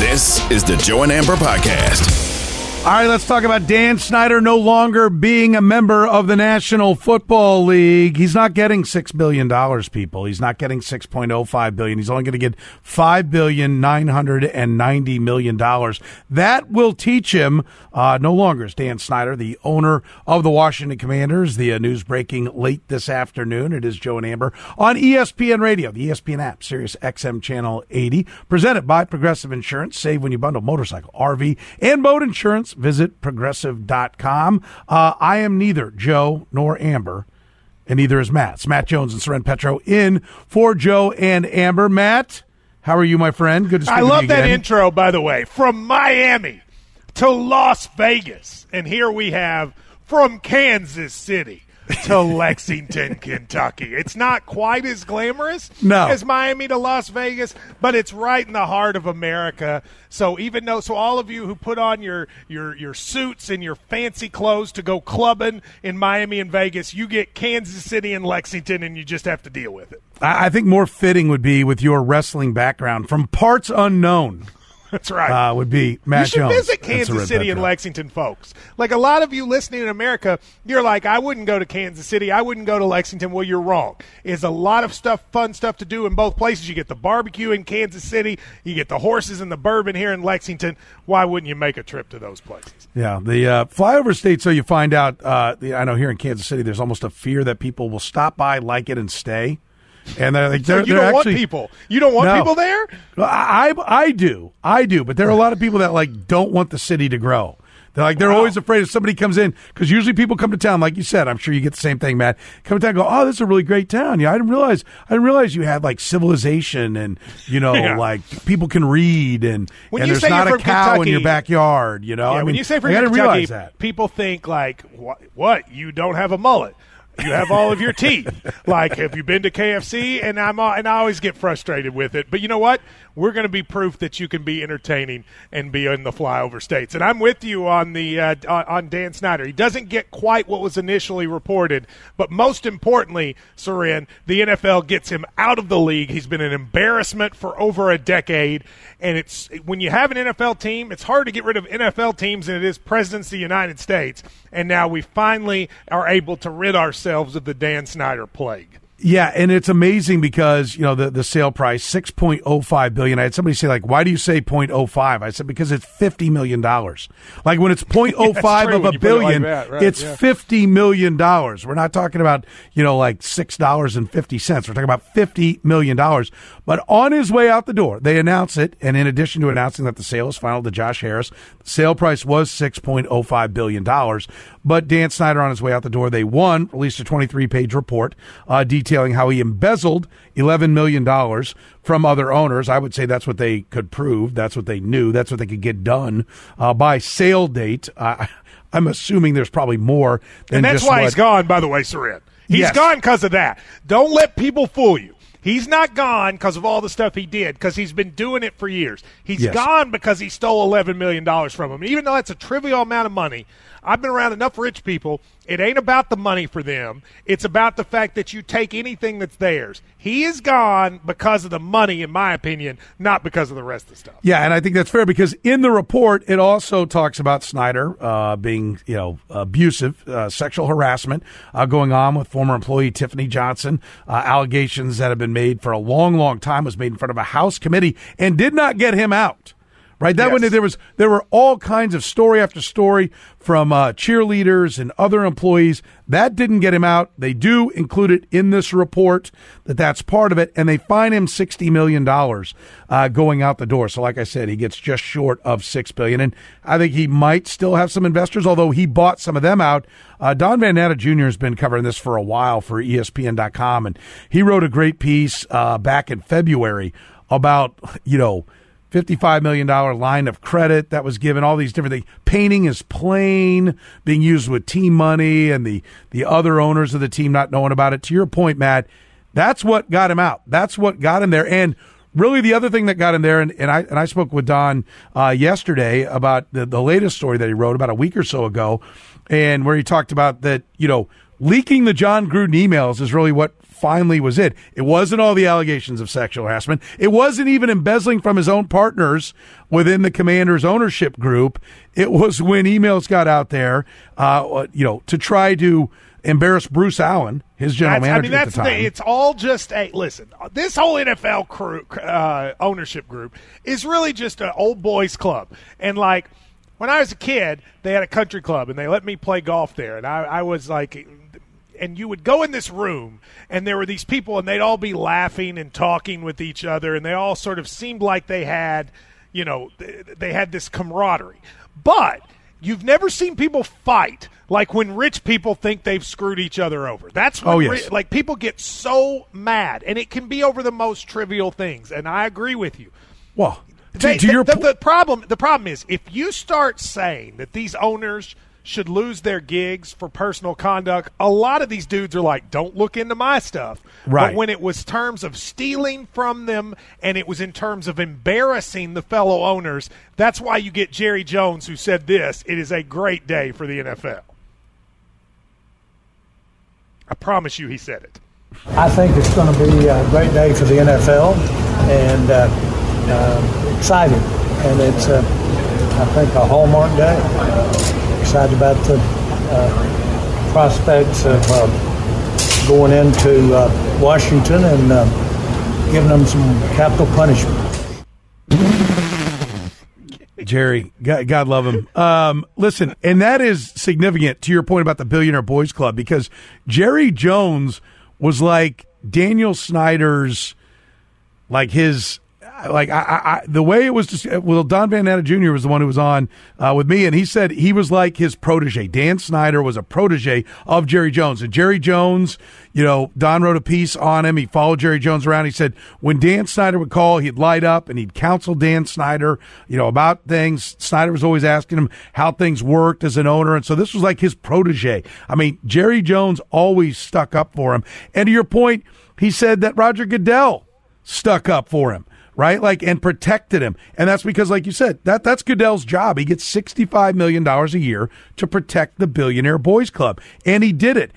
This is the Joe and Amber Podcast. All right, let's talk about Dan Snyder no longer being a member of the National Football League. He's not getting $6 billion, people. He's not getting $6.05 billion. He's only going to get $5.99 billion. That will teach him, no longer is Dan Snyder the owner of the Washington Commanders. The news breaking late this afternoon. It is Joe and Amber on ESPN Radio, the ESPN app, Sirius XM Channel 80, presented by Progressive Insurance. Save when you bundle motorcycle, RV, and boat insurance. Visit progressive.com. I am neither Joe nor Amber, and neither is Matt. It's Matt Jones and Soren Petro in for Joe and Amber. Matt, how are you, my friend? Good to speak with you again. I love that intro, by the way. From Miami to Las Vegas, and here we have from Kansas City to Lexington, Kentucky. It's not quite as glamorous as Miami to Las Vegas, but it's right in the heart of America. So even though, so all of you who put on your suits and your fancy clothes to go clubbing in Miami and Vegas, you get Kansas City and Lexington, and you just have to deal with it. I think more fitting would be with your wrestling background from parts unknown. That's right. Would be Matt Jones. You should visit Kansas City and Lexington, folks. Like a lot of you listening in America, you're like, I wouldn't go to Kansas City. I wouldn't go to Lexington. Well, you're wrong. There's a lot of stuff, fun stuff to do in both places. You get the barbecue in Kansas City. You get the horses and the bourbon here in Lexington. Why wouldn't you make a trip to those places? Yeah, the flyover state, so you find out, I know here in Kansas City, there's almost a fear that people will stop by, like it, and stay. And they're like, so you don't want people. You don't want people there? I do. But there are a lot of people that like don't want the city to grow. They're like, they're always afraid if somebody comes in, because usually people come to town, like you said. I'm sure you get the same thing, Matt. Come to town, and go, oh, this is a really great town. Yeah, I didn't realize you had like civilization, and like people can read, and there's not a cow Kentucky, in your backyard. You know, yeah, I mean, when you say from Kentucky, that. People think like, what? You don't have a mullet. You have all of your teeth. Like, have you been to KFC? And I always get frustrated with it. But you know what? We're going to be proof that you can be entertaining and be in the flyover states. And I'm with you on the on Dan Snyder. He doesn't get quite what was initially reported. But most importantly, Soren, the NFL gets him out of the league. He's been an embarrassment for over a decade. And it's when you have an NFL team, it's hard to get rid of NFL teams than it is presidents of the United States. And now we finally are able to rid ourselves of the Dan Snyder plague. Yeah, and it's amazing because, you know, the sale price, $6.05 billion. I had somebody say, like, why do you say 0.05? I said, because it's $50 million. Like, when it's 0.05 of a billion, it like it's $50 million. We're not talking about, you know, like $6.50. We're talking about $50 million. But on his way out the door, they announce it, and in addition to announcing that the sale is final to Josh Harris, the sale price was $6.05 billion. But Dan Snyder, on his way out the door, they released a 23-page report detailing how he embezzled $11 million from other owners. I would say that's what they could prove. That's what they knew. That's what they could get done by sale date. I'm assuming there's probably more than just And that's why he's gone, by the way, Soren. He's gone because of that. Don't let people fool you. He's not gone because of all the stuff he did, because he's been doing it for years. He's gone because he stole $11 million from him. And even though that's a trivial amount of money, I've been around enough rich people. It ain't about the money for them. It's about the fact that you take anything that's theirs. He is gone because of the money, in my opinion, not because of the rest of the stuff. Yeah, and I think that's fair because in the report, it also talks about Snyder being, you know, abusive, sexual harassment going on with former employee Tiffany Johnson, allegations that have been made for a long, long time, was made in front of a House committee and did not get him out. Right, that one there were all kinds of story after story from cheerleaders and other employees that didn't get him out. They do include it in this report that's part of it, and they fine him $60 million going out the door. So, like I said, he gets just short of $6 billion, and I think he might still have some investors, although he bought some of them out. Don Van Natta Jr. has been covering this for a while for ESPN.com, and he wrote a great piece back in February about $55 million line of credit that was given, all these different things. Painting his plane, being used with team money, and the other owners of the team not knowing about it. To your point, Matt, that's what got him out. That's what got him there. And really the other thing that got him there, and I spoke with Don yesterday about the latest story that he wrote about a week or so ago, and where he talked about that, you know, leaking the John Gruden emails is really what finally was it. It wasn't all the allegations of sexual harassment. It wasn't even embezzling from his own partners within the Commanders ownership group. It was when emails got out there, to try to embarrass Bruce Allen, his general manager at the time. The, it's all just a listen. This whole NFL crew, ownership group is really just an old boys club, and like. When I was a kid, they had a country club, and they let me play golf there. And I was like – and you would go in this room, and there were these people, and they'd all be laughing and talking with each other, and they all sort of seemed like they had, you know, they had this camaraderie. But you've never seen people fight like when rich people think they've screwed each other over. That's when like people get so mad, and it can be over the most trivial things, and I agree with you. Well – The problem is if you start saying that these owners should lose their gigs for personal conduct, a lot of these dudes are like, don't look into my stuff. Right. But when it was terms of stealing from them and it was in terms of embarrassing the fellow owners, that's why you get Jerry Jones who said this, it is a great day for the NFL. I promise you he said it. I think it's going to be a great day for the NFL and exciting, and it's I think a hallmark day. Excited about the prospects of going into Washington and giving them some capital punishment. Jerry, God love him. Listen, and that is significant to your point about the Billionaire Boys Club, because Jerry Jones was like Daniel Snyder's, like his. Like I the way it was, Don Van Natta Jr. was the one who was on with me, and he said he was like his protege. Dan Snyder was a protege of Jerry Jones, and Jerry Jones, you know, Don wrote a piece on him. He followed Jerry Jones around. He said when Dan Snyder would call, he'd light up and he'd counsel Dan Snyder, you know, about things. Snyder was always asking him how things worked as an owner, and so this was like his protege. I mean, Jerry Jones always stuck up for him. And to your point, he said that Roger Goodell stuck up for him. Right, like, and protected him, and that's because, like you said, that's Goodell's job. He gets $65 million a year to protect the Billionaire Boys Club, and he did it,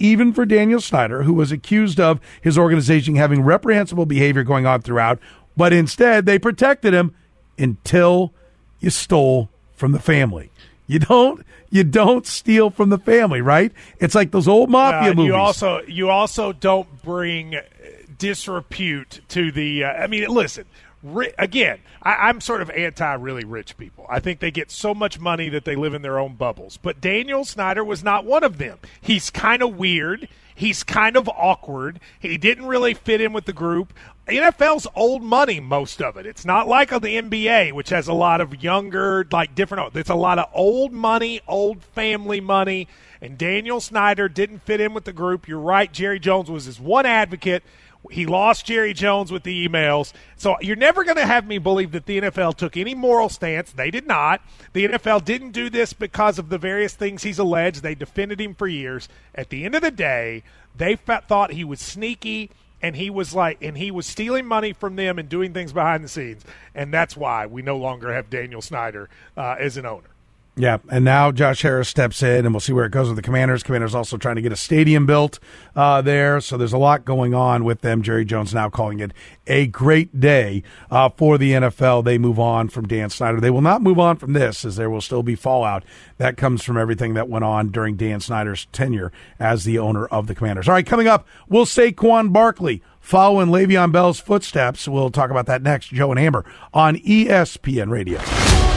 even for Daniel Snyder, who was accused of his organization having reprehensible behavior going on throughout. But instead, they protected him until you stole from the family. You don't steal from the family, right? It's like those old mafia movies. You also don't bring disrepute to the listen, again, I'm sort of anti really rich people. I think they get so much money that they live in their own bubbles. But Daniel Snyder was not one of them. He's kind of weird. He's kind of awkward. He didn't really fit in with the group. NFL's old money, most of it. It's not like the NBA, which has a lot of younger, like different – it's a lot of old money, old family money. And Daniel Snyder didn't fit in with the group. You're right. Jerry Jones was his one advocate. He lost Jerry Jones with the emails. So you're never going to have me believe that the NFL took any moral stance. They did not. The NFL didn't do this because of the various things he's alleged. They defended him for years. At the end of the day, they thought he was sneaky, and he was stealing money from them and doing things behind the scenes. And that's why we no longer have Daniel Snyder as an owner. Yeah, and now Josh Harris steps in, and we'll see where it goes with the Commanders. Commanders also trying to get a stadium built there, so there's a lot going on with them. Jerry Jones now calling it a great day for the NFL. They move on from Dan Snyder. They will not move on from this, as there will still be fallout that comes from everything that went on during Dan Snyder's tenure as the owner of the Commanders. All right, coming up, we'll say Saquon Barkley following Le'Veon Bell's footsteps. We'll talk about that next. Joe and Amber on ESPN Radio.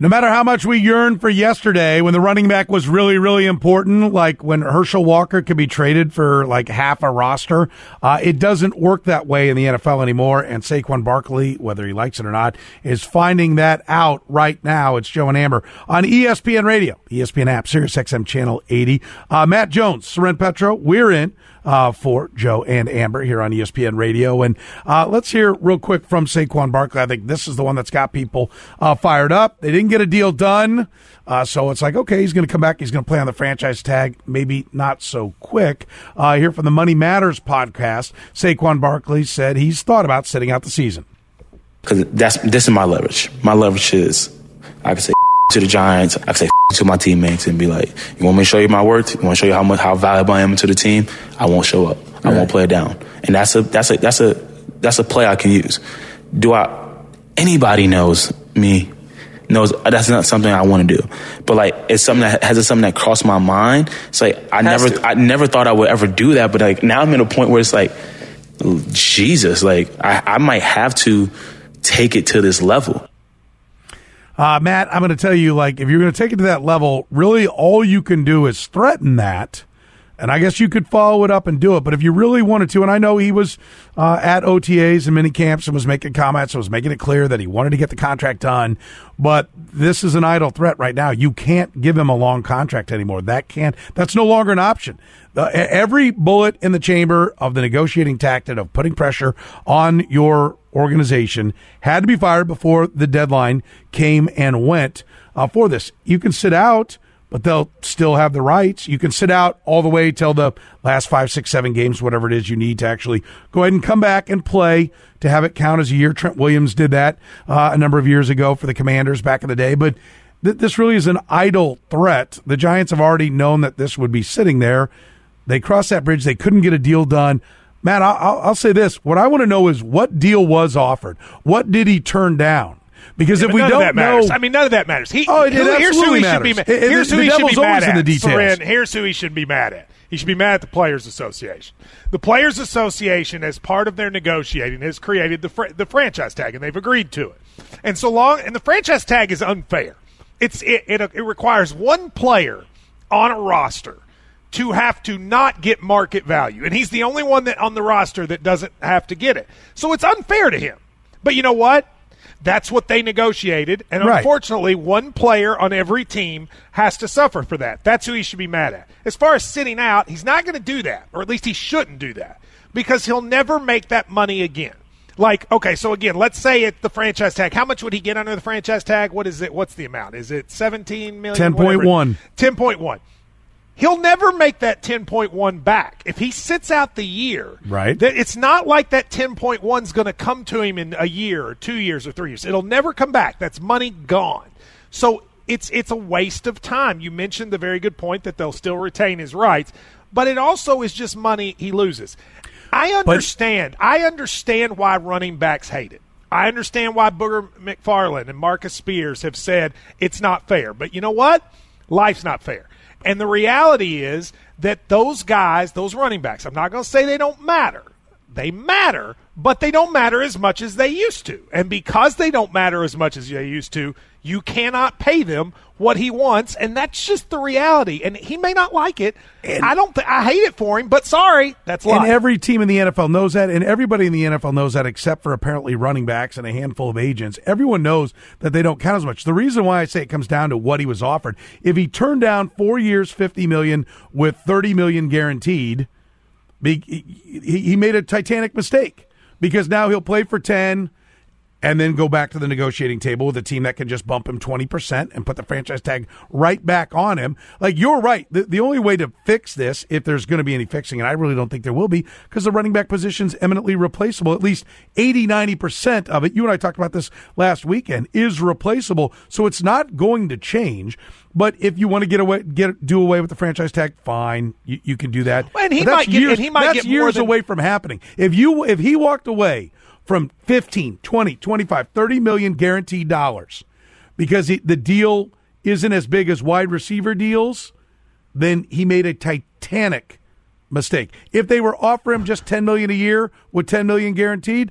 No matter how much we yearn for yesterday, when the running back was really, really important, like when Herschel Walker could be traded for like half a roster, it doesn't work that way in the NFL anymore. And Saquon Barkley, whether he likes it or not, is finding that out right now. It's Joe and Amber on ESPN Radio, ESPN app, Sirius XM Channel 80. Matt Jones, Soren Petro, we're in for Joe and Amber here on ESPN Radio. And let's hear real quick from Saquon Barkley. I think this is the one that's got people fired up. They didn't get a deal done, so it's like, okay, he's going to come back, he's going to play on the franchise tag, maybe not so quick. Here from the Money Matters podcast, Saquon Barkley said he's thought about sitting out the season. Because this is my leverage. My leverage is I can say to the Giants, I can say to my teammates and be like, you want me to show you my worth? You want to show you how valuable I am to the team? I won't show up. Right. I won't play it down. And that's a play I can use. Anybody knows me. No, that's not something I want to do. But like, it's something that something that crossed my mind. It's like I never thought I would ever do that. But like now I'm at a point where it's like, Jesus, like I might have to take it to this level. Matt, I'm going to tell you, like, if you're going to take it to that level, really all you can do is threaten that. And I guess you could follow it up and do it. But if you really wanted to, and I know he was at OTAs and mini camps and was making comments and was making it clear that he wanted to get the contract done, but this is an idle threat right now. You can't give him a long contract anymore. That's no longer an option. Every bullet in the chamber of the negotiating tactic of putting pressure on your organization had to be fired before the deadline came and went for this. You can sit out, but they'll still have the rights. You can sit out all the way till the last 5, 6, 7 games, whatever it is you need to actually go ahead and come back and play to have it count as a year. Trent Williams did that a number of years ago for the Commanders back in the day. But this really is an idle threat. The Giants have already known that this would be sitting there. They crossed that bridge. They couldn't get a deal done. Matt, I'll say this. What I want to know is what deal was offered? What did he turn down? Because if we don't know, none of that matters. Here's who he should be mad at. Here's who he should be mad at. Here's who he should be mad at. He should be mad at the Players Association. The Players Association, as part of their negotiating, has created the franchise tag, and they've agreed to it. And the franchise tag is unfair. It requires one player on a roster to have to not get market value, and he's the only one that on the roster that doesn't have to get it. So it's unfair to him. But you know what? That's what they negotiated, and unfortunately, one player on every team has to suffer for that. That's who he should be mad at. As far as sitting out, he's not going to do that, or at least he shouldn't do that, because he'll never make that money again. Like, okay, so again, let's say it's the franchise tag. How much would he get under the franchise tag? What is it? What's the amount? Is it $17 million? 10.1. 10.1. He'll never make that 10.1 back. If he sits out the year, right, it's not like that 10.1 is going to come to him in a year or 2 years or 3 years. It'll never come back. That's money gone. So it's a waste of time. You mentioned the very good point that they'll still retain his rights, but it also is just money he loses. I understand why running backs hate it. I understand why Booger McFarland and Marcus Spears have said it's not fair. But you know what? Life's not fair. And the reality is that those guys, those running backs, I'm not going to say they don't matter. They matter, but they don't matter as much as they used to. And because they don't matter as much as they used to, you cannot pay them what he wants, and that's just the reality. And he may not like it. And I hate it for him, but sorry, that's life. And every team in the NFL knows that, and everybody in the NFL knows that except for apparently running backs and a handful of agents. Everyone knows that they don't count as much. The reason why I say it comes down to what he was offered. If he turned down 4 years, $50 million with $30 million guaranteed, he made a titanic mistake, because now he'll play for 10 and then go back to the negotiating table with a team that can just bump him 20% and put the franchise tag right back on him. Like, you're right. The only way to fix this, if there's going to be any fixing, and I really don't think there will be, because the running back position's eminently replaceable. At least 80, 90% of it, you and I talked about this last weekend, is replaceable. So it's not going to change. But if you want to do away with the franchise tag, fine, you can do that. And he might get years away from happening. If he walked away from 15, 20, 25, 30 million guaranteed dollars because the deal isn't as big as wide receiver deals, then he made a titanic mistake. If they were offering him just 10 million a year with 10 million guaranteed,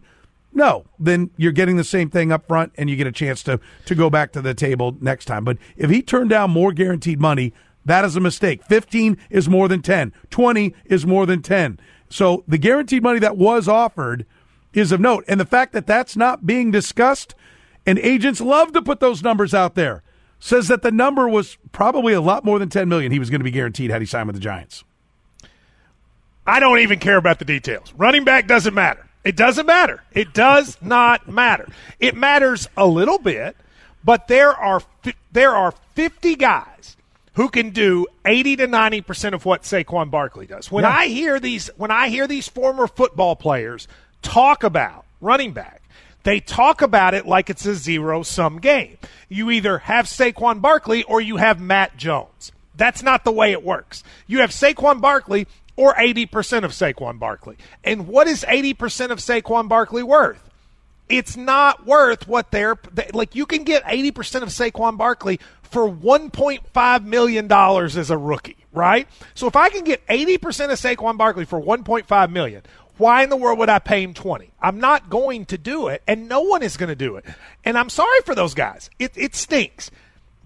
no, then you're getting the same thing up front, and you get a chance to go back to the table next time. But if he turned down more guaranteed money, that is a mistake. 15 is more than 10. 20 is more than 10. So the guaranteed money that was offered is of note. And the fact that that's not being discussed, and agents love to put those numbers out there, says that the number was probably a lot more than $10 million he was going to be guaranteed had he signed with the Giants. I don't even care about the details. Running back doesn't matter. It doesn't matter. It does not matter. It matters a little bit, but there are 50 guys who can do 80 to 90% of what Saquon Barkley does. When I hear these former football players talk about running back, they talk about it like it's a zero-sum game. You either have Saquon Barkley or you have Matt Jones. That's not the way it works. You have Saquon Barkley or 80% of Saquon Barkley. And what is 80% of Saquon Barkley worth? It's not worth what you can get 80% of Saquon Barkley for $1.5 million as a rookie, right? So if I can get 80% of Saquon Barkley for $1.5 million, why in the world would I pay him 20? I'm not going to do it, and no one is going to do it. And I'm sorry for those guys. It stinks.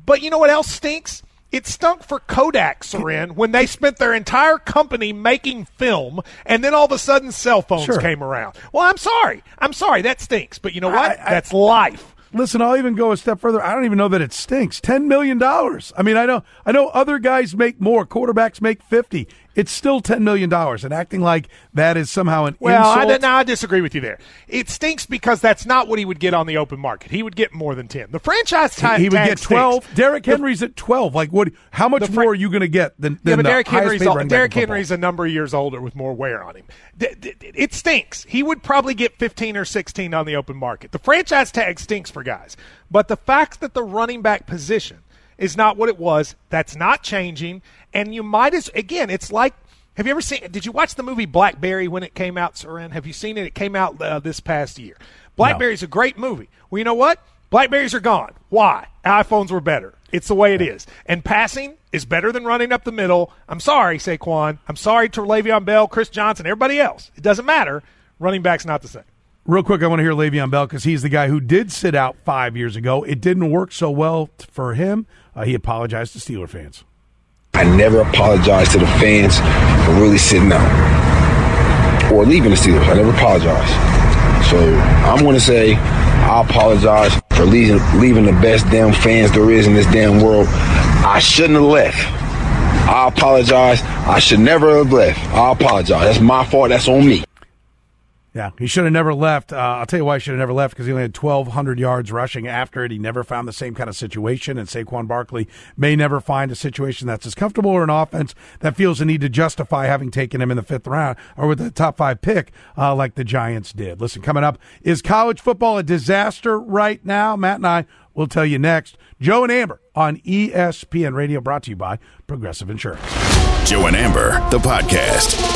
But you know what else stinks? It stunk for Kodak, Soren, when they spent their entire company making film, and then all of a sudden cell phones came around. Well, I'm sorry. That stinks. But you know what? That's life. Listen, I'll even go a step further. I don't even know that it stinks. $10 million. I mean, I know other guys make more. Quarterbacks make 50. It's still $10 million, and acting like that is somehow an insult. Well, I disagree with you there. It stinks because that's not what he would get on the open market. He would get more than 10. The franchise tag he would get 12. Stinks. Derrick Henry's at 12. Like, how much more are you going to get than the highest paid running back? Derrick Henry's a number of years older with more wear on him. It stinks. He would probably get 15 or 16 on the open market. The franchise tag stinks for guys. But the fact that the running back position is not what it was, that's not changing, and you might as – again, it's like – have you ever seen – did you watch the movie Blackberry when it came out, Soren? Have you seen it? It came out this past year. Blackberry's a great movie. Well, you know what? Blackberries are gone. Why? iPhones were better. It's the way it is. And passing is better than running up the middle. I'm sorry, Saquon. I'm sorry to Le'Veon Bell, Chris Johnson, everybody else. It doesn't matter. Running back's not the same. Real quick, I want to hear Le'Veon Bell because he's the guy who did sit out 5 years ago. It didn't work so well for him. He apologized to Steeler fans. I never apologized to the fans for really sitting out or leaving the Steelers. I never apologized. So I'm going to say I apologize for leaving the best damn fans there is in this damn world. I shouldn't have left. I apologize. I should never have left. I apologize. That's my fault. That's on me. Yeah, he should have never left. I'll tell you why he should have never left, because he only had 1,200 yards rushing after it. He never found the same kind of situation, and Saquon Barkley may never find a situation that's as comfortable or an offense that feels the need to justify having taken him in the fifth round or with the top five pick like the Giants did. Listen, coming up, is college football a disaster right now? Matt and I will tell you next. Joe and Amber on ESPN Radio, brought to you by Progressive Insurance. Joe and Amber, the podcast.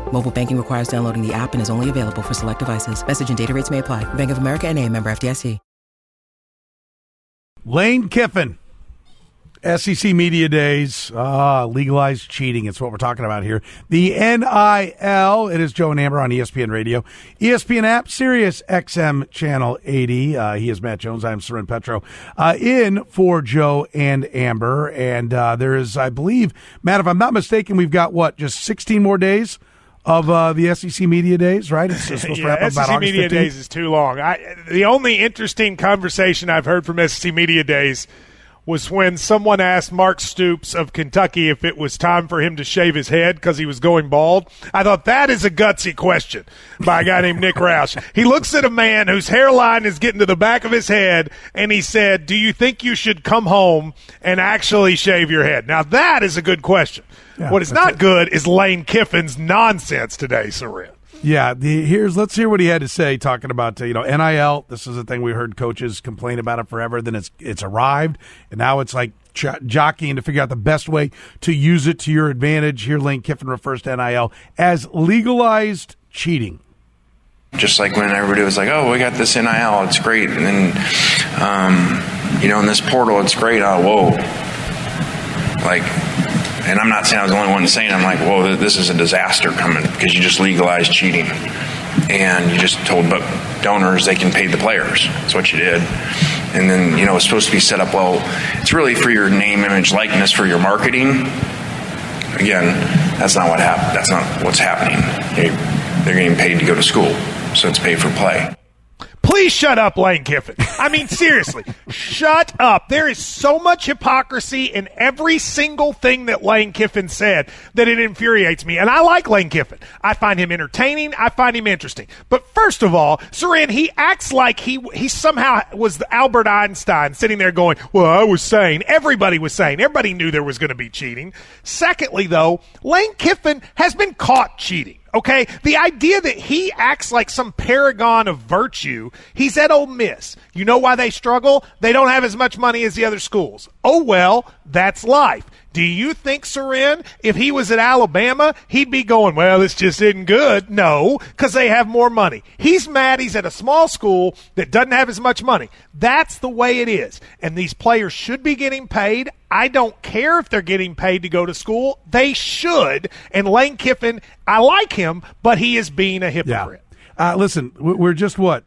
Mobile banking requires downloading the app and is only available for select devices. Message and data rates may apply. Bank of America NA, member FDIC. Lane Kiffin, SEC Media Days, legalized cheating. It's what we're talking about here. The NIL. It is Joe and Amber on ESPN Radio, ESPN app, Sirius XM Channel 80. He is Matt Jones. I'm Surin Petro, in for Joe and Amber. And there is, I believe, Matt, if I'm not mistaken, we've got, just 16 more days of the SEC Media Days, right? It's supposed to wrap up about SEC August Media 15th. Days is too long. The only interesting conversation I've heard from SEC Media Days was when someone asked Mark Stoops of Kentucky if it was time for him to shave his head because he was going bald. I thought that is a gutsy question by a guy named Nick Roush. He looks at a man whose hairline is getting to the back of his head, and he said, do you think you should come home and actually shave your head? Now, that is a good question. Yeah, what is not good is Lane Kiffin's nonsense today, Surin. Yeah, let's hear what he had to say talking about, NIL. This is a thing we heard coaches complain about it forever. Then it's arrived, and now it's like jockeying to figure out the best way to use it to your advantage. Here, Lane Kiffin refers to NIL as legalized cheating. Just like when everybody was like, we got this NIL, it's great. And then, in this portal, it's great. Oh, whoa. And I'm not saying I was the only one saying it. I'm like, whoa, this is a disaster coming because you just legalized cheating. And you just told donors they can pay the players. That's what you did. And then, it's supposed to be set up, it's really for your name, image, likeness, for your marketing. Again, that's not what happened. That's not what's happening. They're getting paid to go to school, so it's paid for play. Please shut up, Lane Kiffin. I mean, seriously, shut up. There is so much hypocrisy in every single thing that Lane Kiffin said that it infuriates me. And I like Lane Kiffin. I find him entertaining. I find him interesting. But first of all, Surin, he acts like he somehow was the Albert Einstein sitting there going, I was saying. Everybody was saying. Everybody knew there was going to be cheating. Secondly, though, Lane Kiffin has been caught cheating. Okay, the idea that he acts like some paragon of virtue, he's at Ole Miss. You know why they struggle? They don't have as much money as the other schools. Oh, well, that's life. Do you think, Surin, if he was at Alabama, he'd be going, this just isn't good? No, because they have more money. He's mad he's at a small school that doesn't have as much money. That's the way it is. And these players should be getting paid. I don't care if they're getting paid to go to school. They should. And Lane Kiffin, I like him, but he is being a hypocrite. Yeah. Listen, we're just 1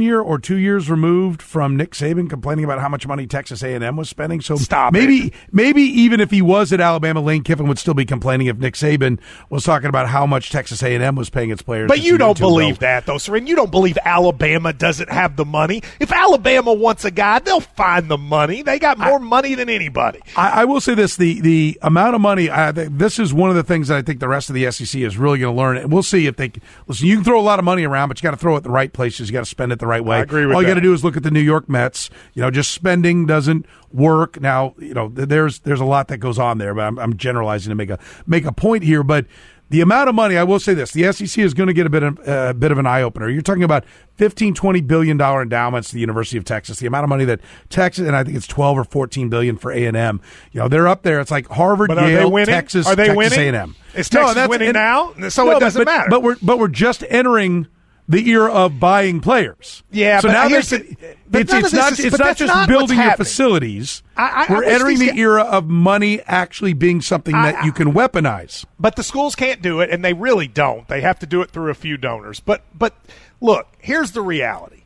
year or 2 years removed from Nick Saban complaining about how much money Texas A&M was spending. So maybe even if he was at Alabama, Lane Kiffin would still be complaining if Nick Saban was talking about how much Texas A&M was paying its players. But you don't believe that, though, Surin. You don't believe Alabama doesn't have the money. If Alabama wants a guy, they'll find the money. They got more money than anybody. I will say this. The amount of money, this is one of the things that I think the rest of the SEC is really going to learn. And we'll see if you can throw a lot of money around, but you got to throw it the right places. You got to spend it the right way. I agree with all you got to do is look at the New York Mets. Just spending doesn't work. Now, there's a lot that goes on there, but I'm generalizing to make a point here. But the amount of money, I will say this: the SEC is going to get a bit of an eye opener. You're talking about $15-20 billion endowments to the University of Texas. The amount of money that Texas, and I think it's $12 or $14 billion for A&M. They're up there. It's like Harvard, Yale, Texas, Texas A&M. Is Texas winning now? So it doesn't matter. But we're just entering the era of buying players. Yeah, so now it's not just building your facilities. We're entering the era of money actually being something that you can weaponize. But the schools can't do it, and they really don't. They have to do it through a few donors. But look, here's the reality.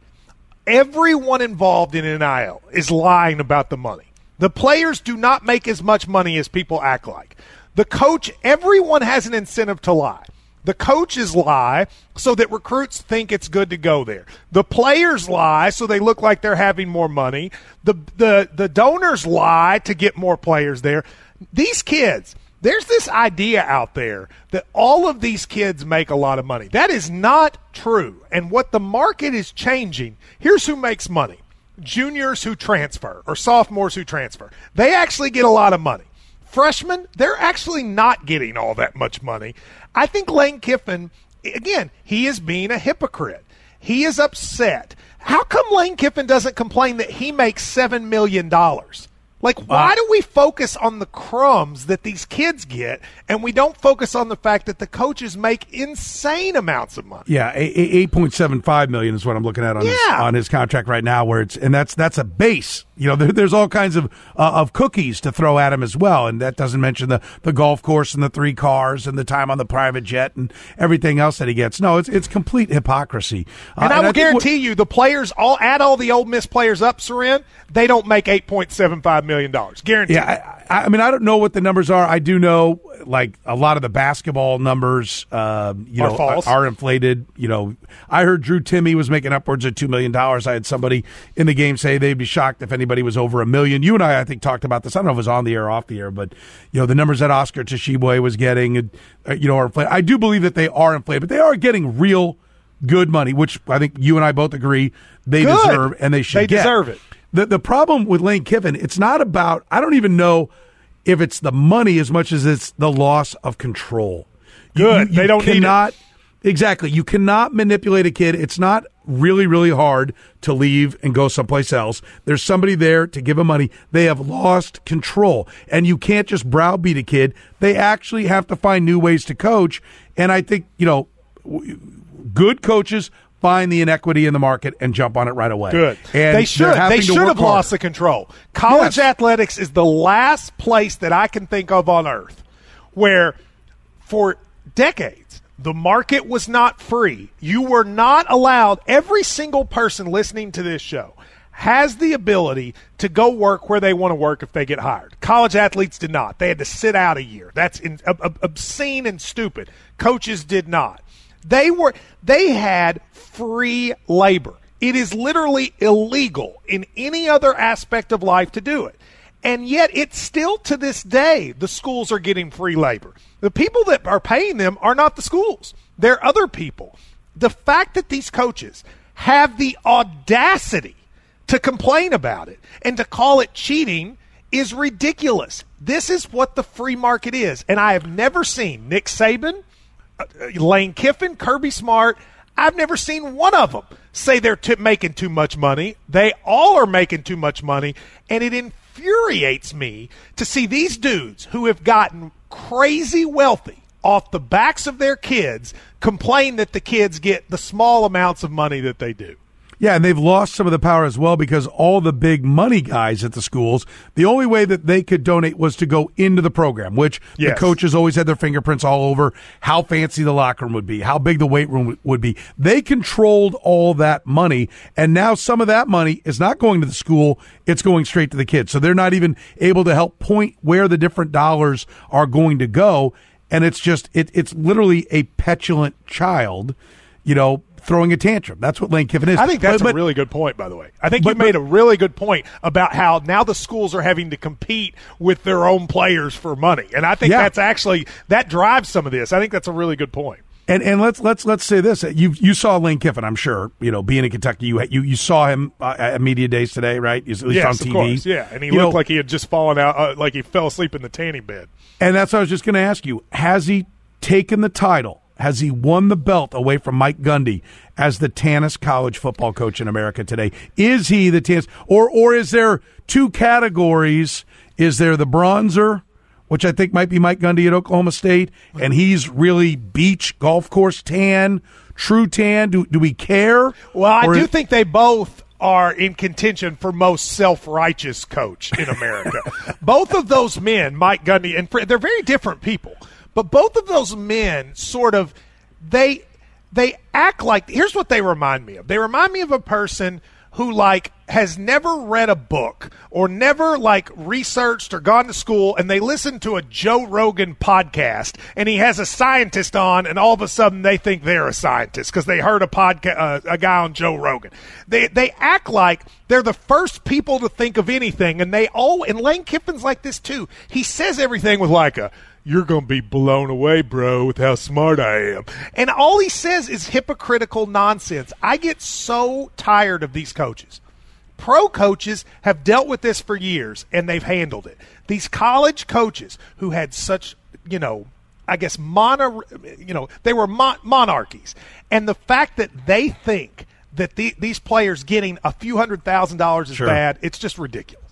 Everyone involved in NIL is lying about the money. The players do not make as much money as people act like. The coach, everyone has an incentive to lie. The coaches lie so that recruits think it's good to go there. The players lie so they look like they're having more money. The donors lie to get more players there. These kids, there's this idea out there that all of these kids make a lot of money. That is not true. And what the market is changing, here's who makes money. Juniors who transfer or sophomores who transfer. They actually get a lot of money. Freshmen, they're actually not getting all that much money. I think Lane Kiffin, again, he is being a hypocrite. He is upset. How come Lane Kiffin doesn't complain that he makes $7 million? Like, why do we focus on the crumbs that these kids get and we don't focus on the fact that the coaches make insane amounts of money? Yeah, $8.75 million is what I'm looking at on his contract right now, where it's, and that's a base. You know, there's all kinds of cookies to throw at him as well, and that doesn't mention the golf course and the 3 cars and the time on the private jet and everything else that he gets. No, it's complete hypocrisy. And I will guarantee you, the players, all the Ole Miss players up, Seren, they don't make $8.75 million. Guaranteed. Yeah, I mean, I don't know what the numbers are. I do know, like, a lot of the basketball numbers are inflated. You know, I heard Drew Timme was making upwards of $2 million. I had somebody in the game say they'd be shocked if anybody was over $1 million. You and I think, talked about this. I don't know if it was on the air or off the air, but, you know, the numbers that Oscar Tshiebwe was getting, are inflated. I do believe that they are inflated, but they are getting real good money, which I think you and I both agree they deserve and they should get. They deserve it. The problem with Lane Kiffin, it's not about, I don't even know if it's the money as much as it's the loss of control. Good. You they don't cannot, need it. Exactly. You cannot manipulate a kid. It's not really, really hard to leave and go someplace else. There's somebody there to give them money. They have lost control. And you can't just browbeat a kid. They actually have to find new ways to coach. And I think, good coaches find the inequity in the market and jump on it right away. Good. And they should. They should have lost the control. College athletics is the last place that I can think of on earth where for decades the market was not free. You were not allowed. Every single person listening to this show has the ability to go work where they want to work if they get hired. College athletes did not. They had to sit out a year. That's obscene and stupid. Coaches did not. They had free labor. It is literally illegal in any other aspect of life to do it. And yet it's still to this day the schools are getting free labor. The people that are paying them are not the schools. They're other people. The fact that these coaches have the audacity to complain about it and to call it cheating is ridiculous. This is what the free market is. And I have never seen Nick Saban, Lane Kiffin, Kirby Smart, I've never seen one of them say they're making too much money. They all are making too much money, and it infuriates me to see these dudes who have gotten crazy wealthy off the backs of their kids complain that the kids get the small amounts of money that they do. Yeah, and they've lost some of the power as well because all the big money guys at the schools, the only way that they could donate was to go into the program, which the coaches always had their fingerprints all over how fancy the locker room would be, how big the weight room would be. They controlled all that money, and now some of that money is not going to the school, it's going straight to the kids. So they're not even able to help point where the different dollars are going to go, and it's just, it's literally a petulant child, throwing a tantrum. That's what Lane Kiffin is. I think that's a really good point, by the way. I think you made a really good point about how now the schools are having to compete with their own players for money. And I think that's actually – that drives some of this. I think that's a really good point. And let's say this. You saw Lane Kiffin, I'm sure, being in Kentucky. You saw him at media days today, right? At least on TV. Yes, of course, yeah. And he looked like he had just fallen out, like he fell asleep in the tanning bed. And that's what I was just going to ask you. Has he taken the title? Has he won the belt away from Mike Gundy as the Tannis college football coach in America today? Is he the Tannis? Or is there two categories? Is there the bronzer, which I think might be Mike Gundy at Oklahoma State, and he's really beach, golf course tan, true tan? Do we care? Well, I do think they both are in contention for most self-righteous coach in America. Both of those men, Mike Gundy, and they're very different people. But both of those men sort of they act like – here's what they remind me of. They remind me of a person who, like, has never read a book or never, like, researched or gone to school, and they listen to a Joe Rogan podcast, and he has a scientist on, and all of a sudden they think they're a scientist because they heard a guy on Joe Rogan. They act like they're the first people to think of anything, and and Lane Kiffin's like this too. He says everything with like a, "You're going to be blown away, bro, with how smart I am." And all he says is hypocritical nonsense. I get so tired of these coaches. Pro coaches have dealt with this for years, and they've handled it. These college coaches who had such, they were monarchies. And the fact that they think that these players getting a few $100,000 is bad, it's just ridiculous.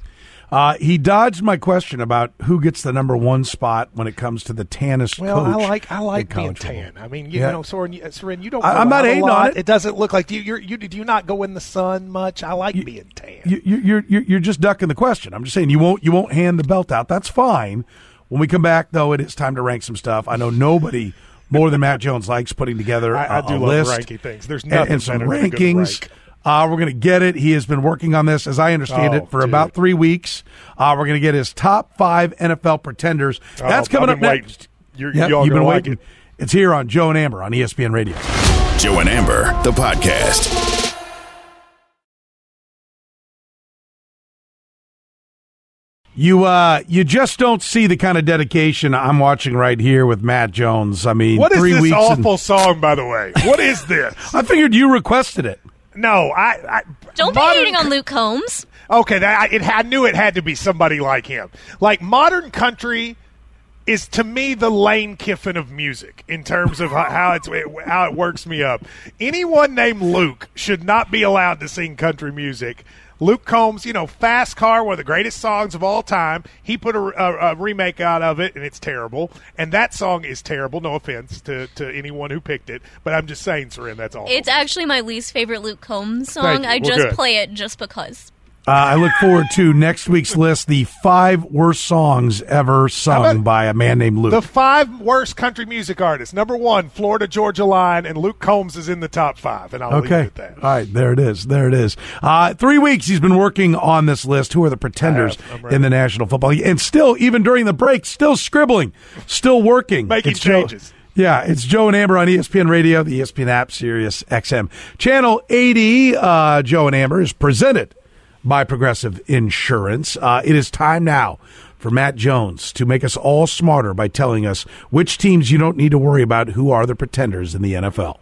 He dodged my question about who gets the number one spot when it comes to the tannest coach. Well, I like being tan. I mean, you know, Soren, you don't. I'm not hating on it. It doesn't look like do you not go in the sun much? I like being tan. You're just ducking the question. I'm just saying you won't hand the belt out. That's fine. When we come back, though, it is time to rank some stuff. I know nobody more than Matt Jones likes putting together I do a love list ranking things. There's nothing and some rankings. We're going to get it. He has been working on this, as I understand it, for about 3 weeks. We're going to get his top 5 NFL pretenders. That's coming up next. You've been waiting. Like it. It's here on Joe and Amber on ESPN Radio. Joe and Amber, the podcast. You just don't see the kind of dedication I'm watching right here with Matt Jones. I mean, 3 weeks. What is this awful song, by the way? What is this? I figured you requested it. No, I don't be hating on Luke Combs. Okay, I knew it had to be somebody like him. Like, modern country is, to me, the Lane Kiffin of music in terms of how it works me up. Anyone named Luke should not be allowed to sing country music. Luke Combs, Fast Car, one of the greatest songs of all time. He put a remake out of it, and it's terrible. And that song is terrible. No offense to anyone who picked it, but I'm just saying, Soren, that's all. It's actually my least favorite Luke Combs song. I just play it just because. I look forward to next week's list, the 5 worst songs ever sung by a man named Luke. The 5 worst country music artists. Number 1, Florida Georgia Line, and Luke Combs is in the top 5, and I'll leave it at that. All right, there it is. 3 weeks he's been working on this list. Who are the pretenders in the National Football League? And still, even during the break, still scribbling, still working. Making changes. It's Joe and Amber on ESPN Radio, the ESPN app, Sirius XM. Channel 80, Joe and Amber, is presented by Progressive Insurance. It is time now for Matt Jones to make us all smarter by telling us which teams you don't need to worry about who are the pretenders in the NFL.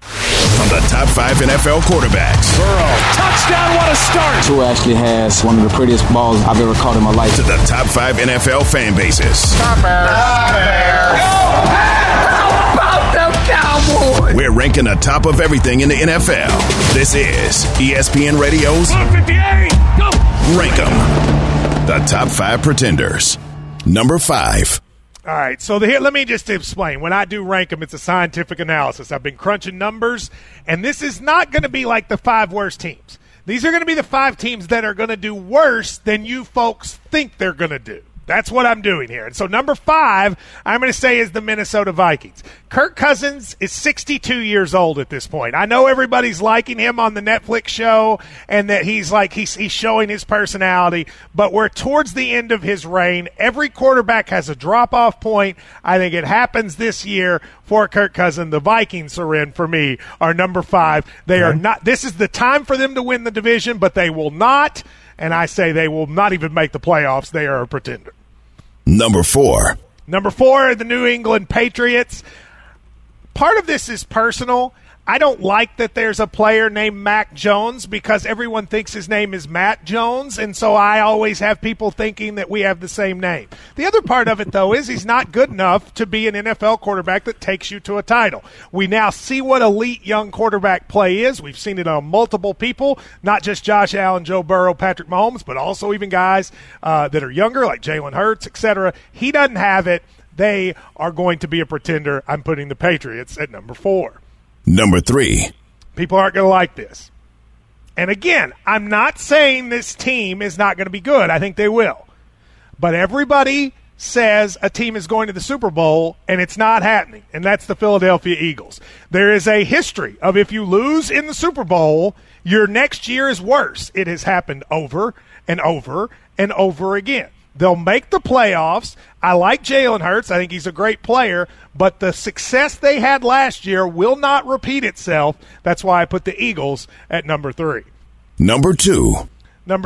From the top 5 NFL quarterbacks. Burrow. Touchdown, what a start. Tua actually has one of the prettiest balls I've ever caught in my life. To the top 5 NFL fan bases. Stop Bears. Stop Bears. Go Bears. How about them Cowboys? We're ranking the top of everything in the NFL. This is ESPN Radio's 158. Go. Rank 'em. The top 5 pretenders. Number 5. All right, so let me just explain. When I do rank them, it's a scientific analysis. I've been crunching numbers, and this is not going to be like the 5 worst teams. These are going to be the 5 teams that are going to do worse than you folks think they're going to do. That's what I'm doing here. And so number 5, I'm going to say, is the Minnesota Vikings. Kirk Cousins is 62 years old at this point. I know everybody's liking him on the Netflix show and that he's showing his personality, but we're towards the end of his reign. Every quarterback has a drop-off point. I think it happens this year for Kirk Cousins. The Vikings are in, for me, are number 5. They are not. This is the time for them to win the division, but they will not. And I say they will not even make the playoffs. They are a pretender. Number four, the New England Patriots. Part of this is personal. I don't like that there's a player named Mac Jones because everyone thinks his name is Matt Jones, and so I always have people thinking that we have the same name. The other part of it, though, is he's not good enough to be an NFL quarterback that takes you to a title. We now see what elite young quarterback play is. We've seen it on multiple people, not just Josh Allen, Joe Burrow, Patrick Mahomes, but also even guys that are younger like Jalen Hurts, etc. He doesn't have it. They are going to be a pretender. I'm putting the Patriots at number 4. Number 3. People aren't going to like this. And again, I'm not saying this team is not going to be good. I think they will. But everybody says a team is going to the Super Bowl and it's not happening, and that's the Philadelphia Eagles. There is a history of if you lose in the Super Bowl, your next year is worse. It has happened over and over and over again. They'll make the playoffs. I like Jalen Hurts. I think he's a great player, but the success they had last year will not repeat itself. That's why I put the Eagles at number 3. Number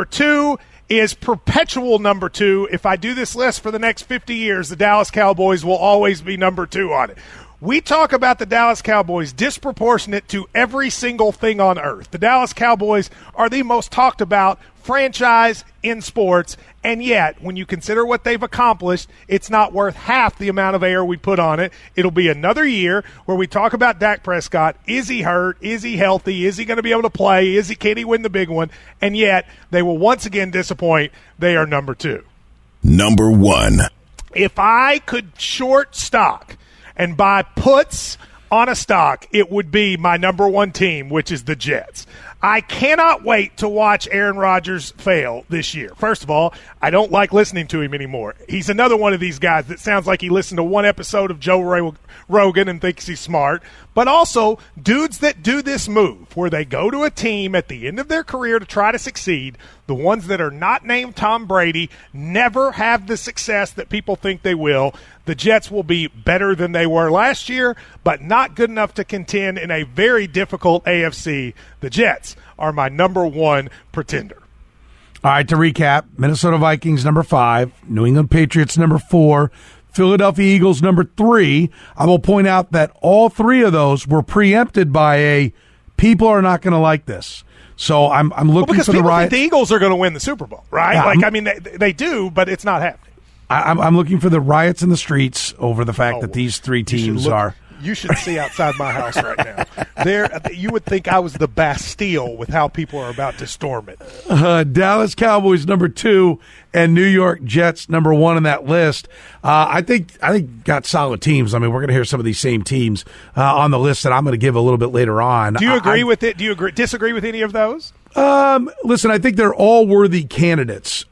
two is perpetual number 2. If I do this list for the next 50 years, the Dallas Cowboys will always be number 2 on it. We talk about the Dallas Cowboys disproportionate to every single thing on earth. The Dallas Cowboys are the most talked about franchise in sports, and yet when you consider what they've accomplished, it's not worth half the amount of air we put on it. It'll be another year where we talk about Dak Prescott. Is he hurt? Is he healthy? Is he going to be able to play? Can he win the big one? And yet they will once again disappoint. They are number 2. Number 1. If I could short stock and buy puts on a stock, it would be my number 1 team, which is the Jets. I cannot wait to watch Aaron Rodgers fail this year. First of all, I don't like listening to him anymore. He's another one of these guys that sounds like he listened to one episode of Joe Rogan and thinks he's smart. But also, dudes that do this move, where they go to a team at the end of their career to try to succeed, the ones that are not named Tom Brady, never have the success that people think they will. The Jets will be better than they were last year, but not good enough to contend in a very difficult AFC. The Jets are my number 1 pretender. All right, to recap, Minnesota Vikings, number 5, New England Patriots, number 4, Philadelphia Eagles, number 3. I will point out that all 3 of those were preempted by a people are not going to like this. So I'm looking for the right. The Eagles are going to win the Super Bowl, right? Yeah, they do, but it's not happening. I'm looking for the riots in the streets over the fact that these 3 teams are. You should see outside my house right now. There, you would think I was the Bastille with how people are about to storm it. Dallas Cowboys number 2 and New York Jets number 1 on that list. I think got solid teams. I mean, we're going to hear some of these same teams on the list that I'm going to give a little bit later on. Do you agree with it? Do you disagree with any of those? Listen, I think they're all worthy candidates.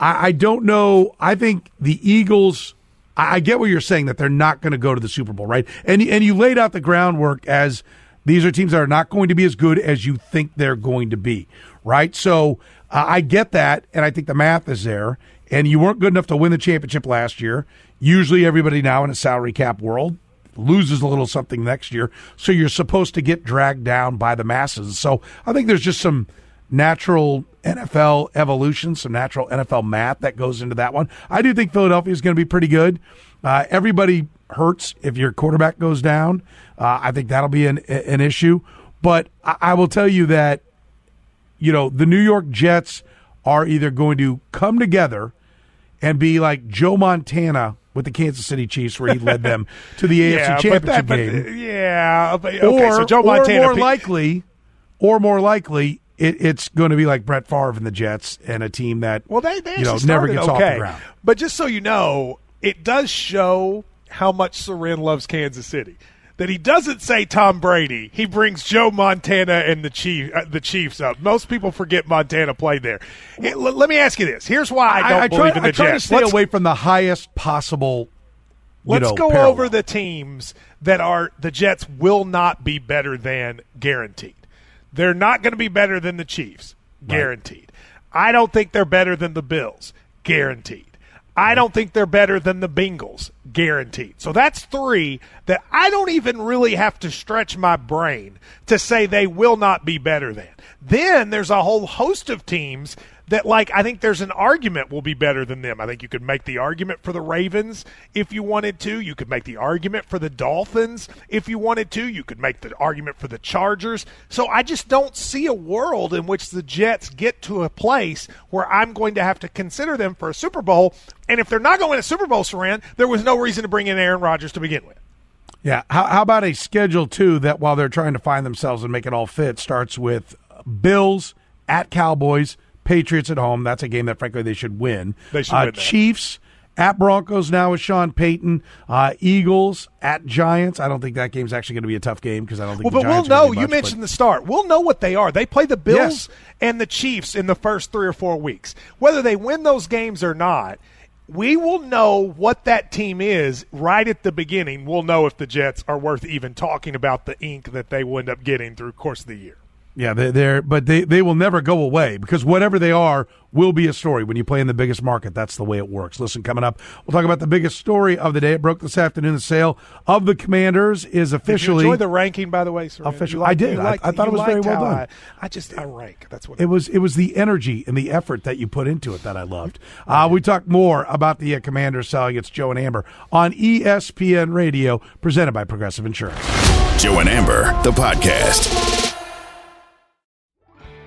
I don't know. I think the Eagles. I get what you're saying, that they're not going to go to the Super Bowl, right? And you laid out the groundwork as these are teams that are not going to be as good as you think they're going to be, right? So I get that, and I think the math is there. And you weren't good enough to win the championship last year. Usually everybody now in a salary cap world loses a little something next year, so you're supposed to get dragged down by the masses. So I think there's just some natural NFL evolution, some natural NFL math that goes into that one. I do think Philadelphia is going to be pretty good. Everybody hurts if your quarterback goes down. I think that'll be an issue. But I will tell you that, the New York Jets are either going to come together and be like Joe Montana with the Kansas City Chiefs, where he led them to the AFC Championship game. Yeah. But, okay, so Joe Montana. Or more likely, it's going to be like Brett Favre and the Jets and a team that never gets off the ground. But just so you know, it does show how much Sorin loves Kansas City. That he doesn't say Tom Brady, he brings Joe Montana and the Chiefs up. Most people forget Montana played there. Let me ask you this. Here's why I don't believe in the Jets. I try to stay away from the highest possible parallel. Over the teams that the Jets will not be better than, guaranteed. They're not going to be better than the Chiefs, guaranteed. Right. I don't think they're better than the Bills, guaranteed. I don't think they're better than the Bengals, guaranteed. So that's 3 that I don't even really have to stretch my brain to say they will not be better than. Then there's a whole host of teams that, I think there's an argument will be better than them. I think you could make the argument for the Ravens if you wanted to. You could make the argument for the Dolphins if you wanted to. You could make the argument for the Chargers. So I just don't see a world in which the Jets get to a place where I'm going to have to consider them for a Super Bowl. And if they're not going to Super Bowl, Saran, there was no reason to bring in Aaron Rodgers to begin with. Yeah. How about a schedule, too, that while they're trying to find themselves and make it all fit, starts with Bills at Cowboys, Patriots at home. That's a game that, frankly, they should win. They should win that. Chiefs at Broncos now with Sean Payton. Eagles at Giants. I don't think that game's actually going to be a tough game because I don't think the Giants are going to be much. You mentioned the start. We'll know what they are. They play the Bills and the Chiefs in the first 3 or 4 weeks. Whether they win those games or not, We will know what that team is right at the beginning. We'll know if the Jets are worth even talking about the ink that they will end up getting through the course of the year. Yeah, but they will never go away, because whatever they are will be a story when you play in the biggest market. That's the way it works. Listen, coming up, we'll talk about the biggest story of the day. It broke this afternoon. The sale of the Commanders is officially. Did you enjoy the ranking, by the way, sir? Officially, I did. I thought it was very well done. I rank. That's what it was. It was the energy and the effort that you put into it that I loved. We talk more about the Commanders selling. It's Joe and Amber on ESPN Radio, presented by Progressive Insurance. Joe and Amber, the podcast.